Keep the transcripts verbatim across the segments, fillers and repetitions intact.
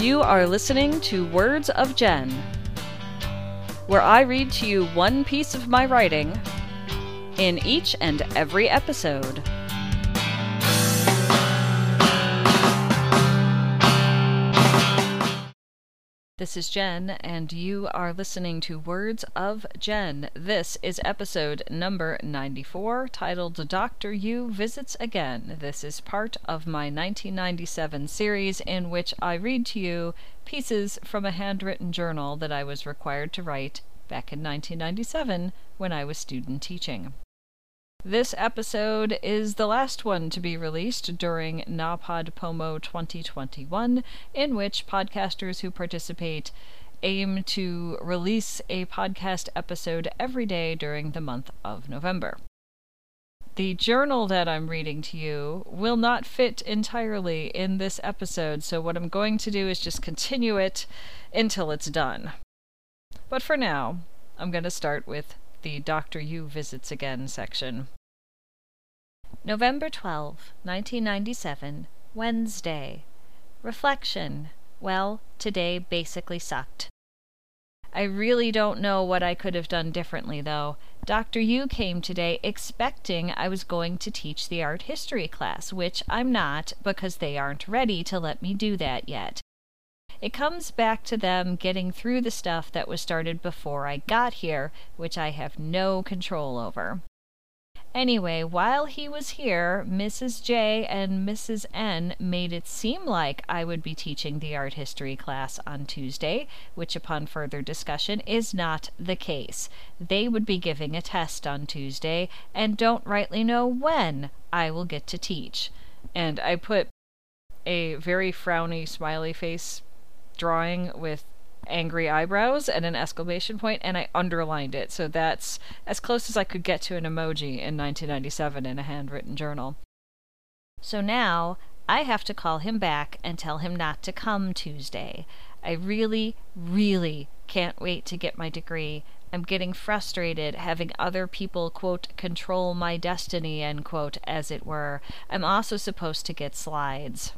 You are listening to Words of Jen, where I read to you one piece of my writing in each and every episode. This is Jen, and you are listening to Words of Jen. This is episode number ninety-four, titled Doctor Yu Visits Again. This is part of my nineteen ninety-seven series in which I read to you pieces from a handwritten journal that I was required to write back in nineteen ninety-seven when I was student teaching. This episode is the last one to be released during NaPodPoMo twenty twenty-one, in which podcasters who participate aim to release a podcast episode every day during the month of November. The journal that I'm reading to you will not fit entirely in this episode, so what I'm going to do is just continue it until it's done. But for now, I'm going to start with the Doctor Yu Visits Again section. November twelfth, nineteen ninety-seven, Wednesday. Reflection. Well, today basically sucked. I really don't know what I could have done differently, though. Doctor Yu came today expecting I was going to teach the art history class, which I'm not, because they aren't ready to let me do that yet. It comes back to them getting through the stuff that was started before I got here, which I have no control over. Anyway, while he was here, Missus J and Missus N made it seem like I would be teaching the art history class on Tuesday, which upon further discussion is not the case. They would be giving a test on Tuesday and don't rightly know when I will get to teach. And I put a very frowny smiley face drawing with angry eyebrows and an exclamation point, and I underlined it, so that's as close as I could get to an emoji in nineteen ninety-seven in a handwritten journal. So now I have to call him back and tell him not to come Tuesday. I really, really can't wait to get my degree. I'm getting frustrated having other people, quote, control my destiny, end quote, as it were. I'm also supposed to get slides.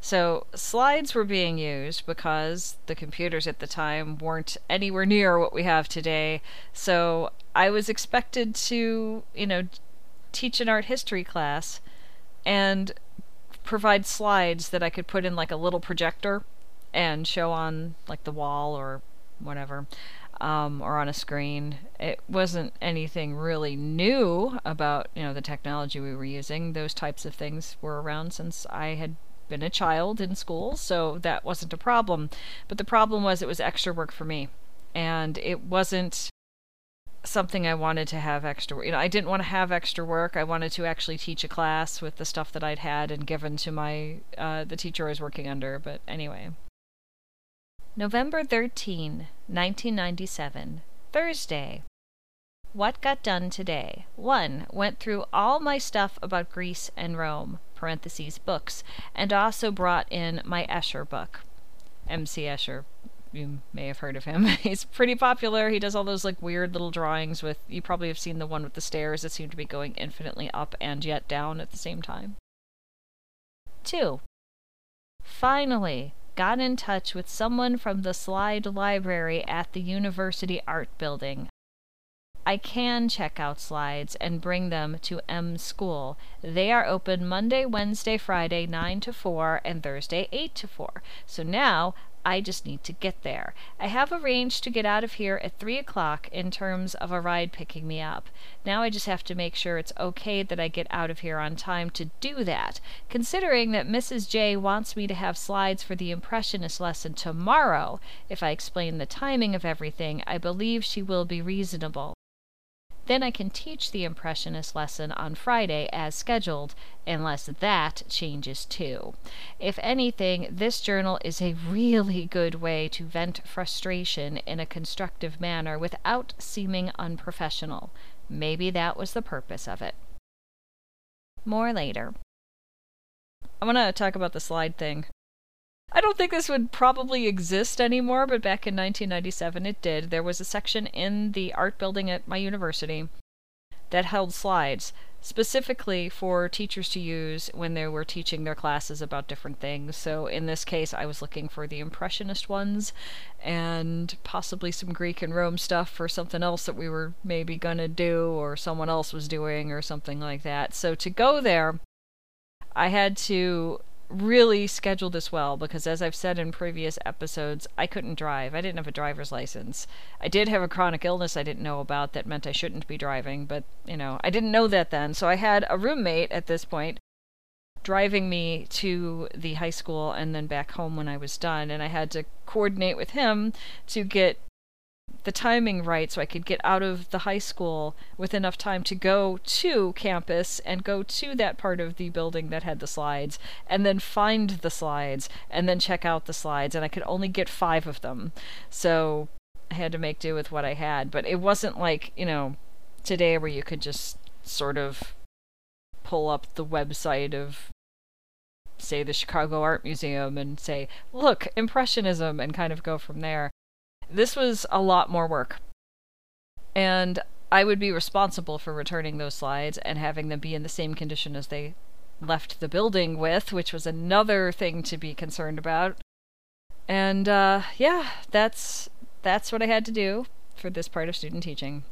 So slides were being used because the computers at the time weren't anywhere near what we have today. So I was expected to, you know, teach an art history class and provide slides that I could put in like a little projector and show on like the wall or whatever, um, or on a screen. It wasn't anything really new about, you know, the technology we were using. Those types of things were around since I had been a child in school, so that wasn't a problem. But the problem was it was extra work for me, and it wasn't something I wanted to have extra, you know, I didn't want to have extra work. I wanted to actually teach a class with the stuff that I'd had and given to my, uh, the teacher I was working under, but anyway. November thirteenth, nineteen ninety-seven, Thursday. What got done today? One, went through all my stuff about Greece and Rome, parentheses books, and also brought in my Escher book. M C. Escher, you may have heard of him. He's pretty popular. He does all those like weird little drawings with, you probably have seen the one with the stairs that seem to be going infinitely up and yet down at the same time. Two, finally got in touch with someone from the Slide Library at the University Art Building. I can check out slides and bring them to M School. They are open Monday, Wednesday, Friday nine to four, and Thursday eight to four. So now I just need to get there. I have arranged to get out of here at three o'clock in terms of a ride picking me up. Now I just have to make sure it's okay that I get out of here on time to do that. Considering that Missus J wants me to have slides for the Impressionist lesson tomorrow, if I explain the timing of everything, I believe she will be reasonable. Then I can teach the Impressionist lesson on Friday as scheduled, unless that changes too. If anything, this journal is a really good way to vent frustration in a constructive manner without seeming unprofessional. Maybe that was the purpose of it. More later. I'm going to talk about the slide thing. I don't think this would probably exist anymore, but back in nineteen ninety-seven it did. There was a section in the art building at my university that held slides specifically for teachers to use when they were teaching their classes about different things. So in this case, I was looking for the Impressionist ones and possibly some Greek and Rome stuff for something else that we were maybe gonna do or someone else was doing or something like that. So to go there, I had to really schedule this well, because as I've said in previous episodes, I couldn't drive. I didn't have a driver's license. I did have a chronic illness I didn't know about that meant I shouldn't be driving, but, you know, I didn't know that then. So I had a roommate at this point driving me to the high school and then back home when I was done, and I had to coordinate with him to get the timing right so I could get out of the high school with enough time to go to campus and go to that part of the building that had the slides, and then find the slides and then check out the slides, and I could only get five of them. So I had to make do with what I had, but it wasn't like, you know, today where you could just sort of pull up the website of, say, the Chicago Art Museum and say, look, Impressionism, and kind of go from there. This was a lot more work, and I would be responsible for returning those slides and having them be in the same condition as they left the building with, which was another thing to be concerned about. And uh, yeah, that's that's what I had to do for this part of student teaching.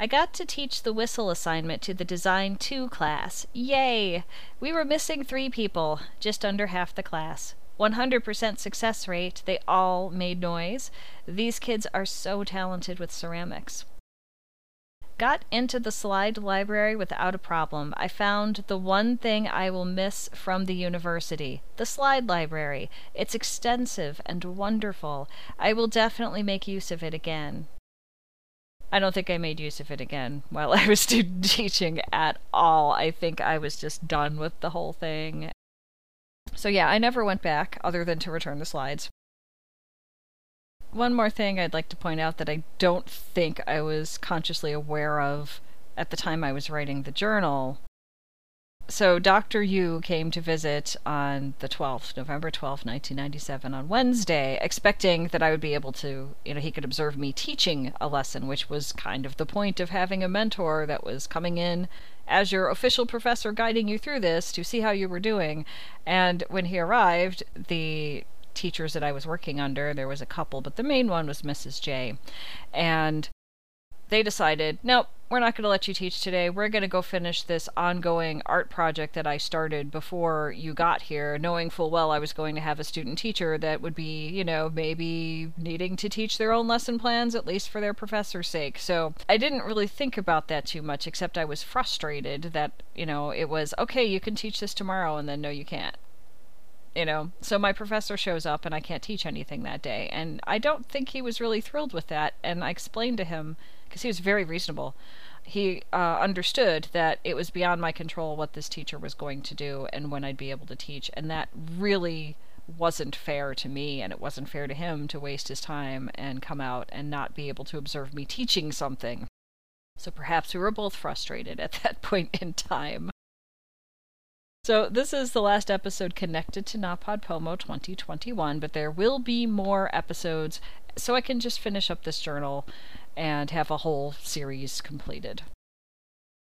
I got to teach the whistle assignment to the Design two class. Yay! We were missing three people, just under half the class. one hundred percent success rate, they all made noise. These kids are so talented with ceramics. Got into the slide library without a problem. I found the one thing I will miss from the university, the slide library. It's extensive and wonderful. I will definitely make use of it again. I don't think I made use of it again while I was student teaching at all. I think I was just done with the whole thing. So yeah, I never went back, other than to return the slides. One more thing I'd like to point out that I don't think I was consciously aware of at the time I was writing the journal. So Doctor Yu came to visit on the twelfth, November twelfth, nineteen ninety-seven, on Wednesday, expecting that I would be able to, you know, he could observe me teaching a lesson, which was kind of the point of having a mentor that was coming in as your official professor guiding you through this to see how you were doing. And when he arrived, the teachers that I was working under, there was a couple, but the main one was Missus J. And they decided, nope, we're not going to let you teach today. We're going to go finish this ongoing art project that I started before you got here, knowing full well I was going to have a student teacher that would be, you know, maybe needing to teach their own lesson plans, at least for their professor's sake. So I didn't really think about that too much, except I was frustrated that, you know, it was, okay, you can teach this tomorrow, and then no, you can't. You know, so my professor shows up and I can't teach anything that day. And I don't think he was really thrilled with that. And I explained to him, because he was very reasonable, he uh, understood that it was beyond my control what this teacher was going to do and when I'd be able to teach. And that really wasn't fair to me, and it wasn't fair to him to waste his time and come out and not be able to observe me teaching something. So perhaps we were both frustrated at that point in time. So this is the last episode connected to NaPodPoMo twenty twenty-one, but there will be more episodes, so I can just finish up this journal and have a whole series completed.